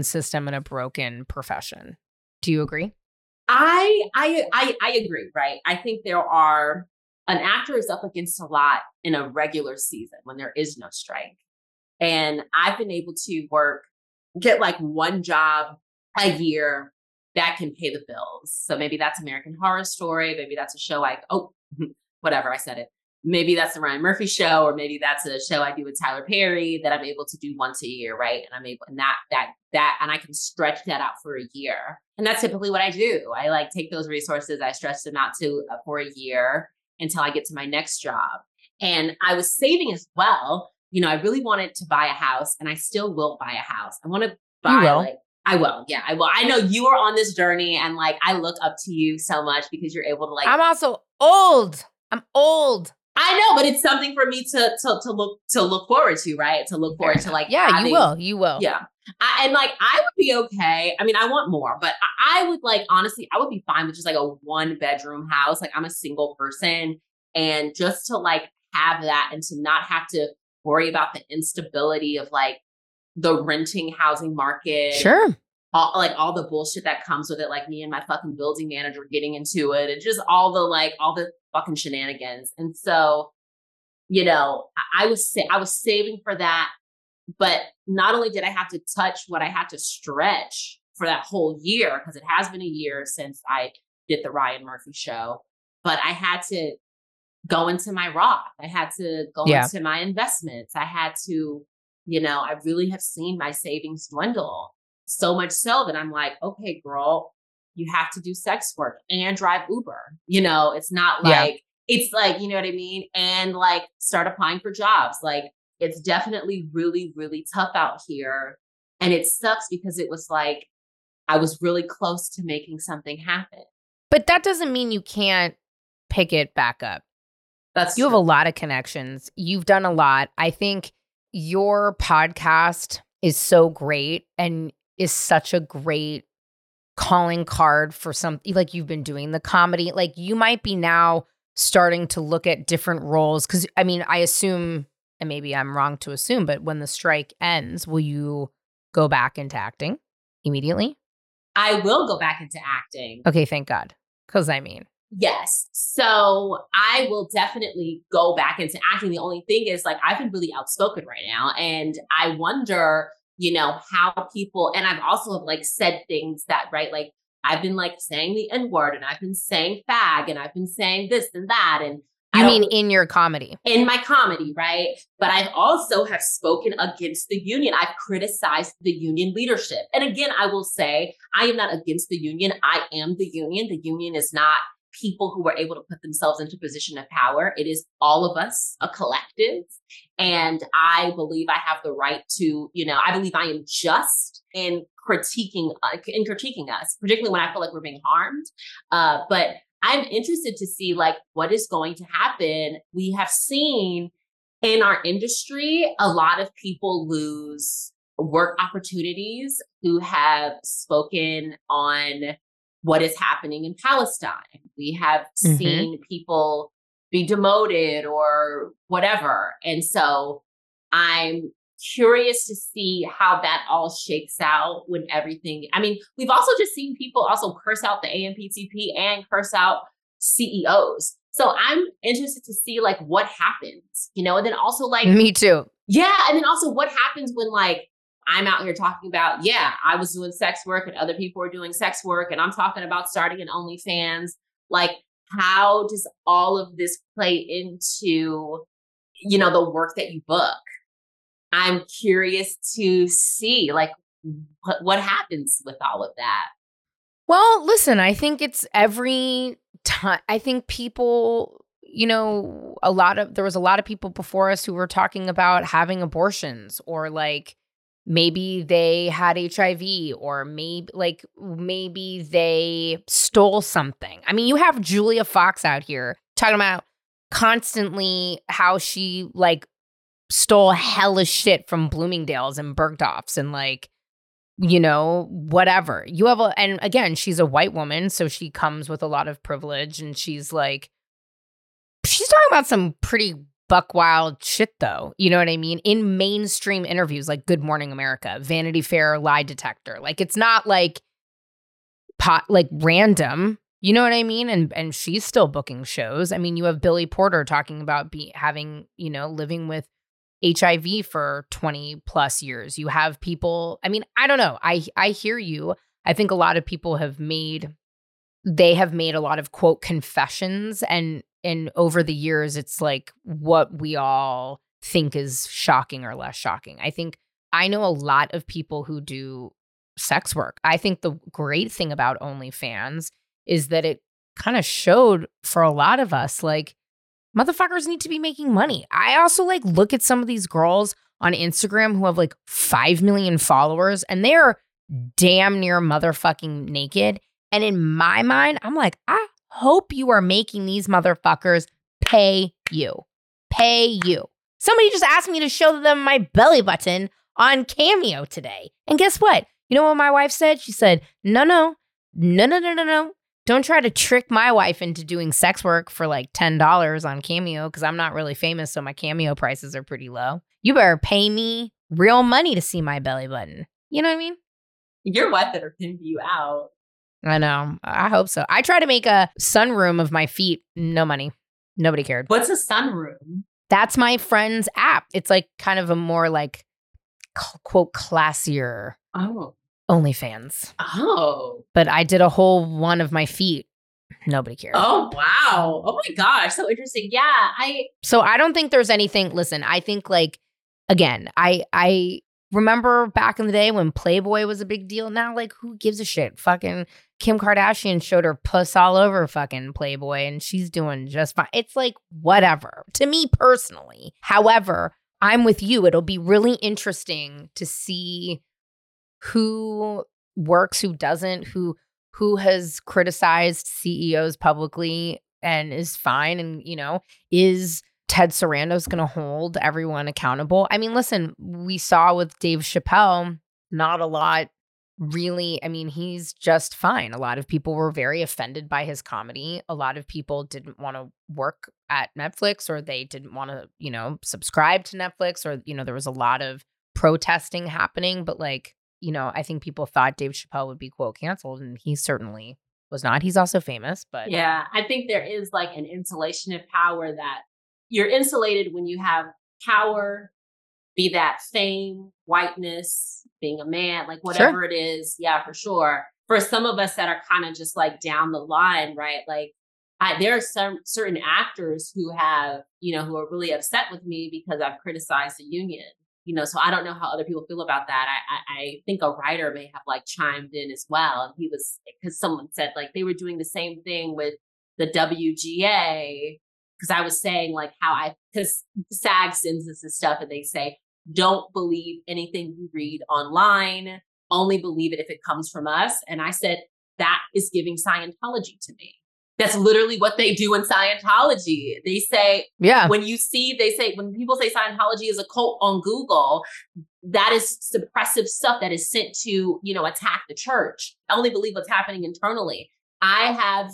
system and a broken profession. Do you agree? I agree, right? I think an actor is up against a lot in a regular season when there is no strike. And I've been able to get like one job a year that can pay the bills. So maybe that's American Horror Story. Maybe that's a show Maybe that's the Ryan Murphy show, or maybe that's a show I do with Tyler Perry that I'm able to do once a year, right? And and I can stretch that out for a year. And that's typically what I do. I like take those resources, I stretch them out for a year until I get to my next job. And I was saving as well. You know, I really wanted to buy a house, and I still will buy a house. I want to buy I will. Yeah, I will. I know you are on this journey, and like, I look up to you so much because you're able to like, I'm also old. I'm old. I know, but it's something for me to look forward to, right? To look forward to like, yeah, having, you will. Yeah. I would be okay. I mean, I want more, but I would like, honestly, I would be fine with just like a 1-bedroom house. Like I'm a single person, and just to like have that and to not have to worry about the instability of like the renting housing market. Sure. All the bullshit that comes with it, like me and my fucking building manager getting into it, and just all the fucking shenanigans. And so, you know, I was saving for that, but not only did I have to touch what I had to stretch for that whole year, because it has been a year since I did the Ryan Murphy show, but I had to go into my Roth. I had to go into my investments. I had to, you know, I really have seen my savings dwindle, so much so that I'm like, okay, girl, you have to do sex work and drive Uber. You know, it's not like, it's like, you know what I mean? And like start applying for jobs. Like it's definitely really, really tough out here. And it sucks because it was like, I was really close to making something happen. But that doesn't mean you can't pick it back up. That's true. You have a lot of connections. You've done a lot. I think your podcast is so great and is such a great calling card for something. Like you've been doing the comedy, like you might be now starting to look at different roles. Cause I mean, I assume, and maybe I'm wrong to assume, but when the strike ends, will you go back into acting immediately? I will go back into acting. Okay. Thank God. Cause I mean. Yes. So I will definitely go back into acting. The only thing is like, I've been really outspoken right now. And I wonder, you know, how people, and I've also like said things that, right, like I've been like saying the N-word, and I've been saying fag, and I've been saying this and that. And I mean, in your comedy, in my comedy. Right. But I've also have spoken against the union. I've criticized the union leadership. And again, I will say, I am not against the union. I am the union. The union is not people who were able to put themselves into position of power. It is all of us, a collective. And I believe I have the right to, you know, I believe I am just in critiquing us, particularly when I feel like we're being harmed. But I'm interested to see like what is going to happen. We have seen in our industry, a lot of people lose work opportunities who have spoken on what is happening in Palestine. We have seen people be demoted or whatever. And so I'm curious to see how that all shakes out when everything, I mean, we've also just seen people also curse out the AMPTP and curse out CEOs. So I'm interested to see like what happens, you know, and then also like. Me too. Yeah. And then also what happens when like I'm out here talking about, yeah, I was doing sex work and other people are doing sex work and I'm talking about starting an OnlyFans. Like, how does all of this play into, you know, the work that you book? I'm curious to see like what happens with all of that. Well, listen, I think it's every time. I think people, you know, there was a lot of people before us who were talking about having abortions or like maybe they had HIV or maybe they stole something. I mean, you have Julia Fox out here talking about constantly how she like stole hella shit from Bloomingdale's and Bergdorf's and like, you know, whatever. And again, she's a white woman, so she comes with a lot of privilege and she's like, she's talking about some pretty buck wild shit though. You know what I mean? In mainstream interviews like Good Morning America, Vanity Fair, Lie Detector. Like it's not like like random, you know what I mean? And she's still booking shows. I mean, you have Billy Porter talking about having, you know, living with HIV for 20 plus years. You have people, I mean, I don't know. I hear you. I think a lot of people have made a lot of quote confessions and over the years, it's like what we all think is shocking or less shocking. I think I know a lot of people who do sex work. I think the great thing about OnlyFans is that it kind of showed for a lot of us, like, motherfuckers need to be making money. I also like look at some of these girls on Instagram who have like 5 million followers and they're damn near motherfucking naked. And in my mind, I'm like, I hope you are making these motherfuckers pay you. Somebody just asked me to show them my belly button on Cameo today. And guess what? You know what my wife said? She said, no. Don't try to trick my wife into doing sex work for like $10 on Cameo because I'm not really famous, so my Cameo prices are pretty low. You better pay me real money to see my belly button. You know what I mean? Your wife better pimp you out. I know. I hope so. I try to make a sunroom of my feet. No money. Nobody cared. What's a sunroom? That's my friend's app. It's like kind of a more like, quote, classier. Oh. OnlyFans. Oh. But I did a whole one of my feet. Nobody cared. Oh, wow. Oh my gosh. So interesting. Yeah. So I don't think there's anything. Listen, I think like, again, I remember back in the day when Playboy was a big deal. Now, like, who gives a shit? Fucking Kim Kardashian showed her puss all over fucking Playboy and she's doing just fine. It's like, whatever. To me personally. However, I'm with you. It'll be really interesting to see who works, who doesn't, who has criticized CEOs publicly and is fine. And, you know, is Ted Sarandos going to hold everyone accountable? I mean, listen, we saw with Dave Chappelle, not a lot really. I mean, he's just fine. A lot of people were very offended by his comedy. A lot of people didn't want to work at Netflix or they didn't want to, you know, subscribe to Netflix or, you know, there was a lot of protesting happening, but like, you know, I think people thought Dave Chappelle would be, quote, canceled, and he certainly was not. He's also famous, but... Yeah, I think there is, like, an insulation of power that you're insulated when you have power, be that fame, whiteness, being a man, like, whatever it is. Yeah, for sure. For some of us that are kind of just, like, down the line, right? Like, there are some certain actors who have, you know, who are really upset with me because I've criticized the union. You know, so I don't know how other people feel about that. I think a writer may have like chimed in as well. And he was, because someone said like they were doing the same thing with the WGA. Because I was saying like because SAG sends us this stuff and they say, don't believe anything you read online. Only believe it if it comes from us. And I said, that is giving Scientology to me. That's literally what they do in Scientology. They say, when people say Scientology is a cult on Google, that is suppressive stuff that is sent to, you know, attack the church. I only believe what's happening internally. I have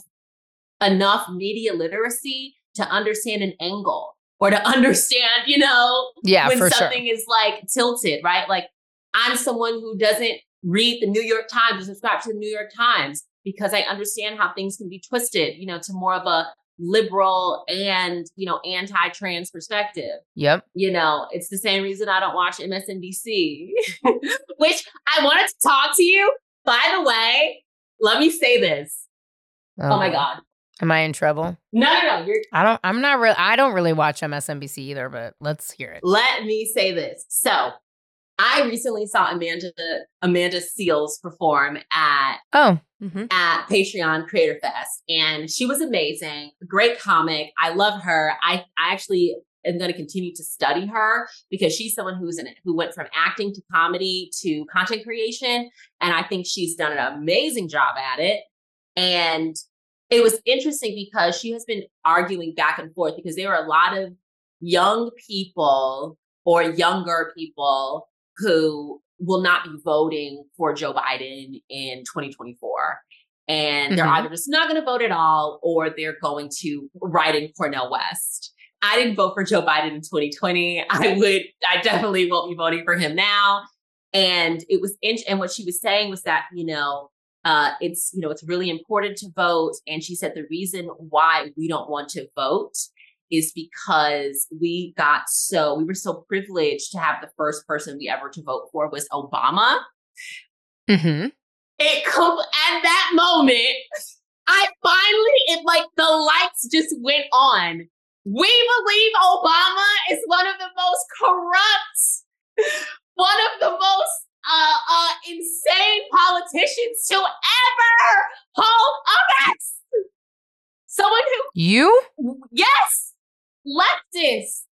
enough media literacy to understand an angle or to understand, you know, when something is like tilted, right? Like I'm someone who doesn't read the New York Times or subscribe to the New York Times because I understand how things can be twisted, you know, to more of a liberal and, you know, anti-trans perspective. Yep. You know, it's the same reason I don't watch MSNBC, which I wanted to talk to you. By the way, let me say this. Oh my God. Am I in trouble? No. I don't really watch MSNBC either, but let's hear it. Let me say this. So I recently saw Amanda Seals perform at Patreon Creator Fest, and she was amazing. Great comic. I love her. I actually am going to continue to study her because she's someone who went from acting to comedy to content creation, and I think she's done an amazing job at it. And it was interesting because she has been arguing back and forth because there are a lot of young people or younger people who will not be voting for Joe Biden in 2024. And they're either just not going to vote at all, or they're going to write in Cornel West. I didn't vote for Joe Biden in 2020. I definitely won't be voting for him now. And it was, and what she was saying was that, you know, it's really important to vote. And she said, the reason why we don't want to vote is because we were so privileged to have the first person we ever to vote for was Obama. Mm-hmm. At that moment, the lights just went on. We believe Obama is one of the most corrupt, one of the most insane politicians to ever hold office. Someone who... You? Yes. Leftist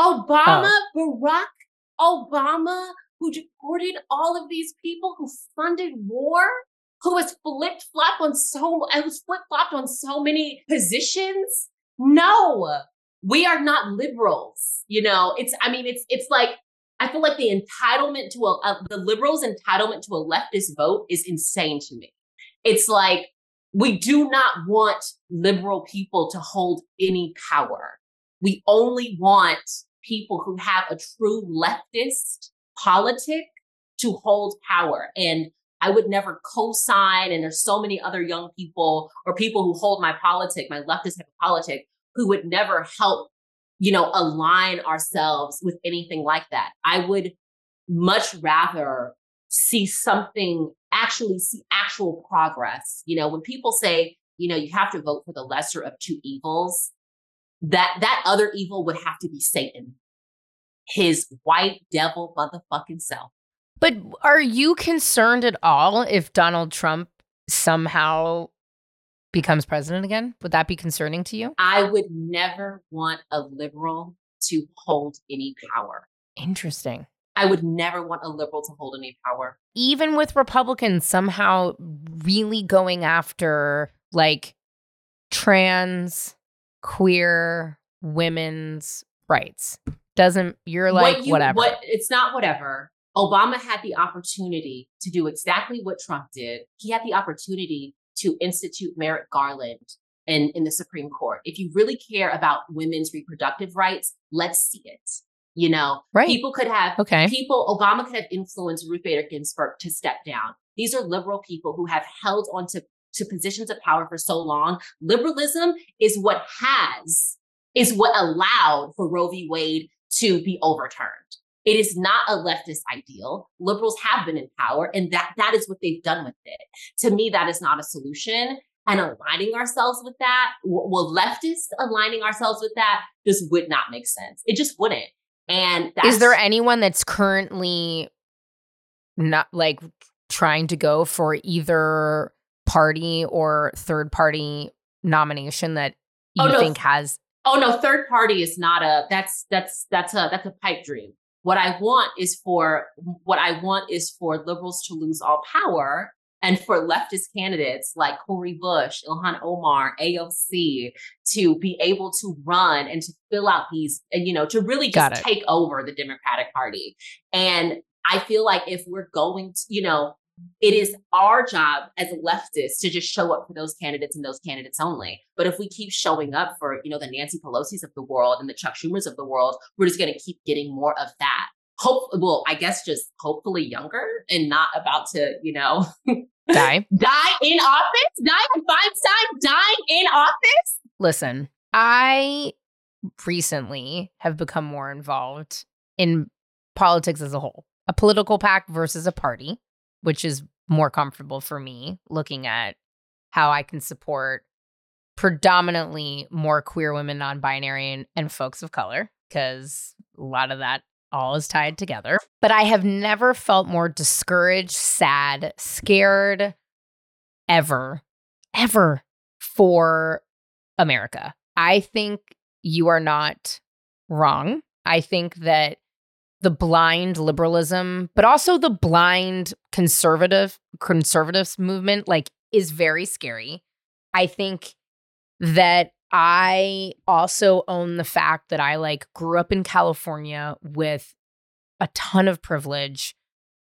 Obama, Barack Obama, who deported all of these people, who funded war, who has flip-flopped on so many positions. No, we are not liberals. You know, it's like, I feel like the entitlement to the liberals' entitlement to a leftist vote is insane to me. It's like, we do not want liberal people to hold any power. We only want people who have a true leftist politic to hold power. And I would never co-sign. And there's so many other young people or people who hold my leftist type of politic, who would never help, you know, align ourselves with anything like that. I would much rather see actual progress. You know, when people say, you know, you have to vote for the lesser of two evils, that other evil would have to be Satan, his white devil motherfucking self. But are you concerned at all if Donald Trump somehow becomes president again? Would that be concerning to you? I would never want a liberal to hold any power. Interesting. I would never want a liberal to hold any power. Even with Republicans somehow really going after like trans, queer, women's rights. Whatever. It's not whatever. Obama had the opportunity to do exactly what Trump did. He had the opportunity to institute Merrick Garland in the Supreme Court. If you really care about women's reproductive rights, let's see it. You know, right. Obama could have influenced Ruth Bader Ginsburg to step down. These are liberal people who have held on to positions of power for so long. Liberalism is what allowed for Roe v. Wade to be overturned. It is not a leftist ideal. Liberals have been in power, and that is what they've done with it. To me, that is not a solution. And aligning ourselves with that, leftists aligning ourselves with that, just would not make sense. It just wouldn't. And is there anyone that's currently not like trying to go for either party or third party nomination that you think has? Oh no, third party is not that's a pipe dream. What I want is for liberals to lose all power and for leftist candidates like Cori Bush, Ilhan Omar, AOC to be able to run and to fill out these, you know, to really just take over the Democratic Party. And I feel like if we're going to, you know, It is our job as leftists to just show up for those candidates and those candidates only. But if we keep showing up for, you know, the Nancy Pelosi's of the world and the Chuck Schumer's of the world, we're just going to keep getting more of that. Hopefully younger and not about to, you know, die in office. Listen, I recently have become more involved in politics as a whole, a political pack versus a party, which is more comfortable for me, looking at how I can support predominantly more queer women, non-binary, and folks of color, because a lot of that all is tied together. But I have never felt more discouraged, sad, scared ever for America. I think you are not wrong. I think that the blind liberalism, but also the blind conservatives movement, like, is very scary. I think that I also own the fact that I, like, grew up in California with a ton of privilege,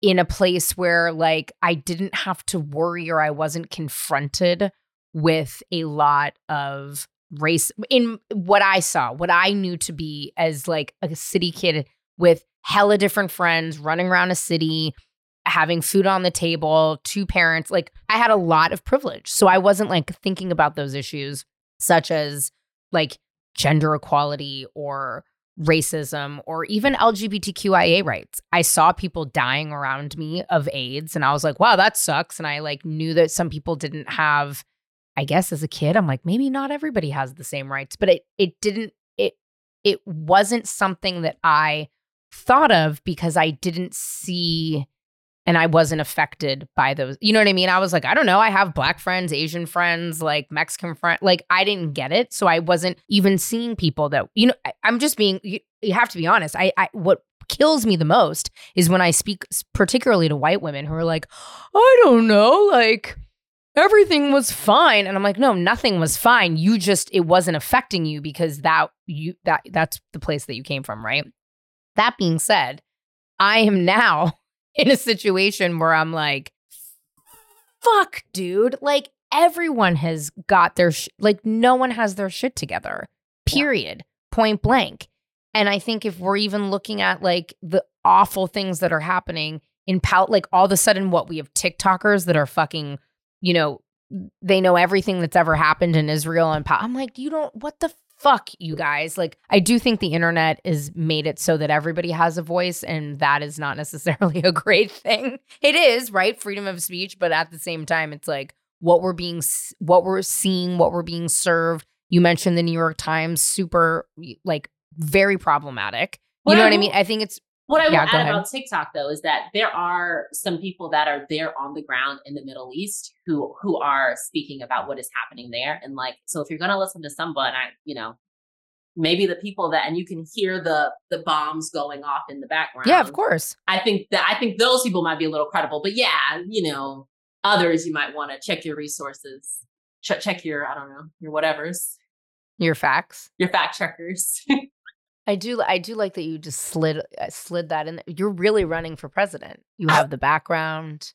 in a place where, like, I didn't have to worry, or I wasn't confronted with a lot of race in what I saw, what I knew to be as, like, a city kid with hella different friends running around a city, having food on the table, two parents. Like, I had a lot of privilege. So I wasn't, like, thinking about those issues, such as, like, gender equality or racism or even LGBTQIA rights. I saw people dying around me of AIDS, and I was like, wow, that sucks. And I, like, knew that some people didn't have, I guess as a kid, I'm like, maybe not everybody has the same rights, but it wasn't something that I thought of, because I didn't see, and I wasn't affected by those. You know what I mean? I was like, I don't know. I have Black friends, Asian friends, like Mexican friends. Like, I didn't get it. So I wasn't even seeing people that, you know, I'm just being, you have to be honest. I what kills me the most is when I speak particularly to white women who are like, I don't know, like, everything was fine. And I'm like, no, nothing was fine. You just, it wasn't affecting you, because that's the place that you came from, right? That being said, I am now in a situation where I'm like, fuck, dude. Like, everyone has got their, no one has their shit together, period, point blank. And I think if we're even looking at, like, the awful things that are happening in, like, all of a sudden what we have TikTokers that are fucking, you know, they know everything that's ever happened in Israel and I'm like, you don't, what the fuck, you guys? Like, I do think the internet has made it so that everybody has a voice, and that is not necessarily a great thing. It is, right? Freedom of speech. But at the same time, it's like what we're seeing, what we're being served. You mentioned the New York Times, super, like, very problematic. You know what I mean? I think it's, what I would add about TikTok, though, is that there are some people that are there on the ground in the Middle East who are speaking about what is happening there. And, like, so if you're going to listen to someone, maybe the people that, and you can hear the bombs going off in the background. Yeah, of course. I think those people might be a little credible. But yeah, you know, others, you might want to check your resources, check your, I don't know, your whatevers. Your facts. Your fact checkers. I do like that you just slid that in there. You're really running for president. You have the background.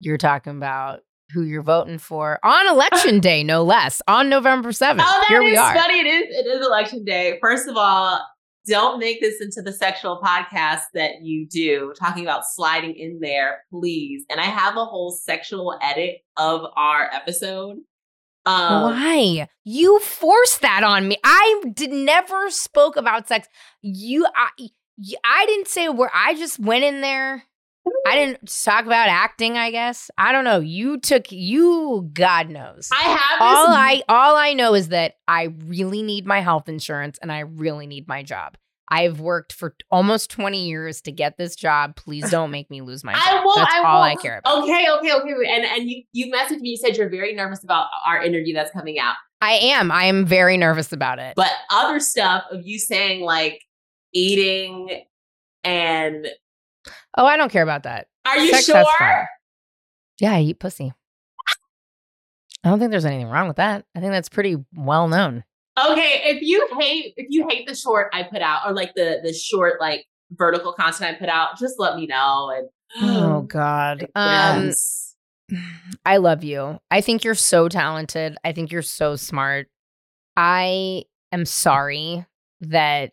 You're talking about who you're voting for on election day, no less, on November 7th. Here we are. It is election day. First of all, don't make this into the sexual podcast that you do, talking about sliding in there, please. And I have a whole sexual edit of our episode. Why? You forced that on me. I never spoke about sex. I didn't say a word. I just went in there. I didn't talk about acting, I guess. I don't know. You God knows. I have all I know is that I really need my health insurance and I really need my job. I've worked for almost 20 years to get this job. Please don't make me lose my job. That's all I care about. Okay. And you messaged me. You said you're very nervous about our interview that's coming out. I am. I am very nervous about it. But other stuff of you saying, like, eating and... Oh, I don't care about that. Are you sure? Yeah, I eat pussy. I don't think there's anything wrong with that. I think that's pretty well known. Okay, if you hate the short I put out, or like the short, like, vertical content I put out, just let me know. And Oh, God. Yes. I love you. I think you're so talented. I think you're so smart. I am sorry that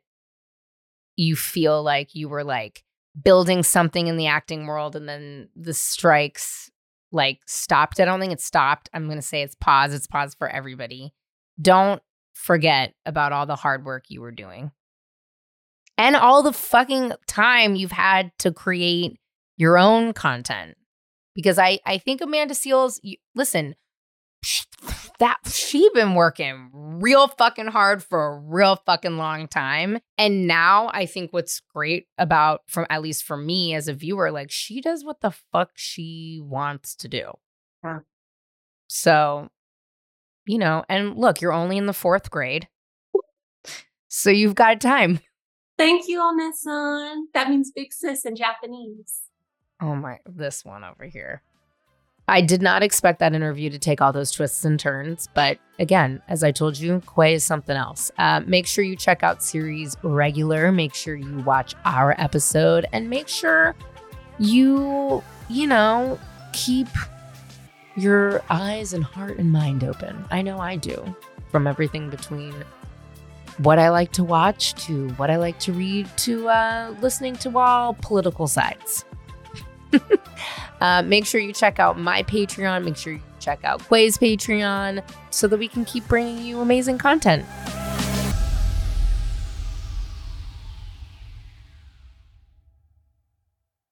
you feel like you were like building something in the acting world and then the strikes like stopped. I don't think it stopped. I'm going to say it's paused. It's paused for everybody. Don't forget about all the hard work you were doing and all the fucking time you've had to create your own content. Because I think Amanda Seals, listen, she's been working real fucking hard for a real fucking long time. And now I think what's great about, from at least for me as a viewer, like she does what the fuck she wants to do. Yeah. So, you know, and look, you're only in the 4th grade. So you've got time. Thank you, Onesan. That means big sis in Japanese. Oh my, this one over here. I did not expect that interview to take all those twists and turns. But again, as I told you, Quei is something else. Make sure you check out Series Regular. Make sure you watch our episode and make sure you know, keep your eyes and heart and mind open. I know I do. From everything between what I like to watch to what I like to read to listening to all political sides. Make sure you check out my Patreon. Make sure you check out Quei's Patreon so that we can keep bringing you amazing content.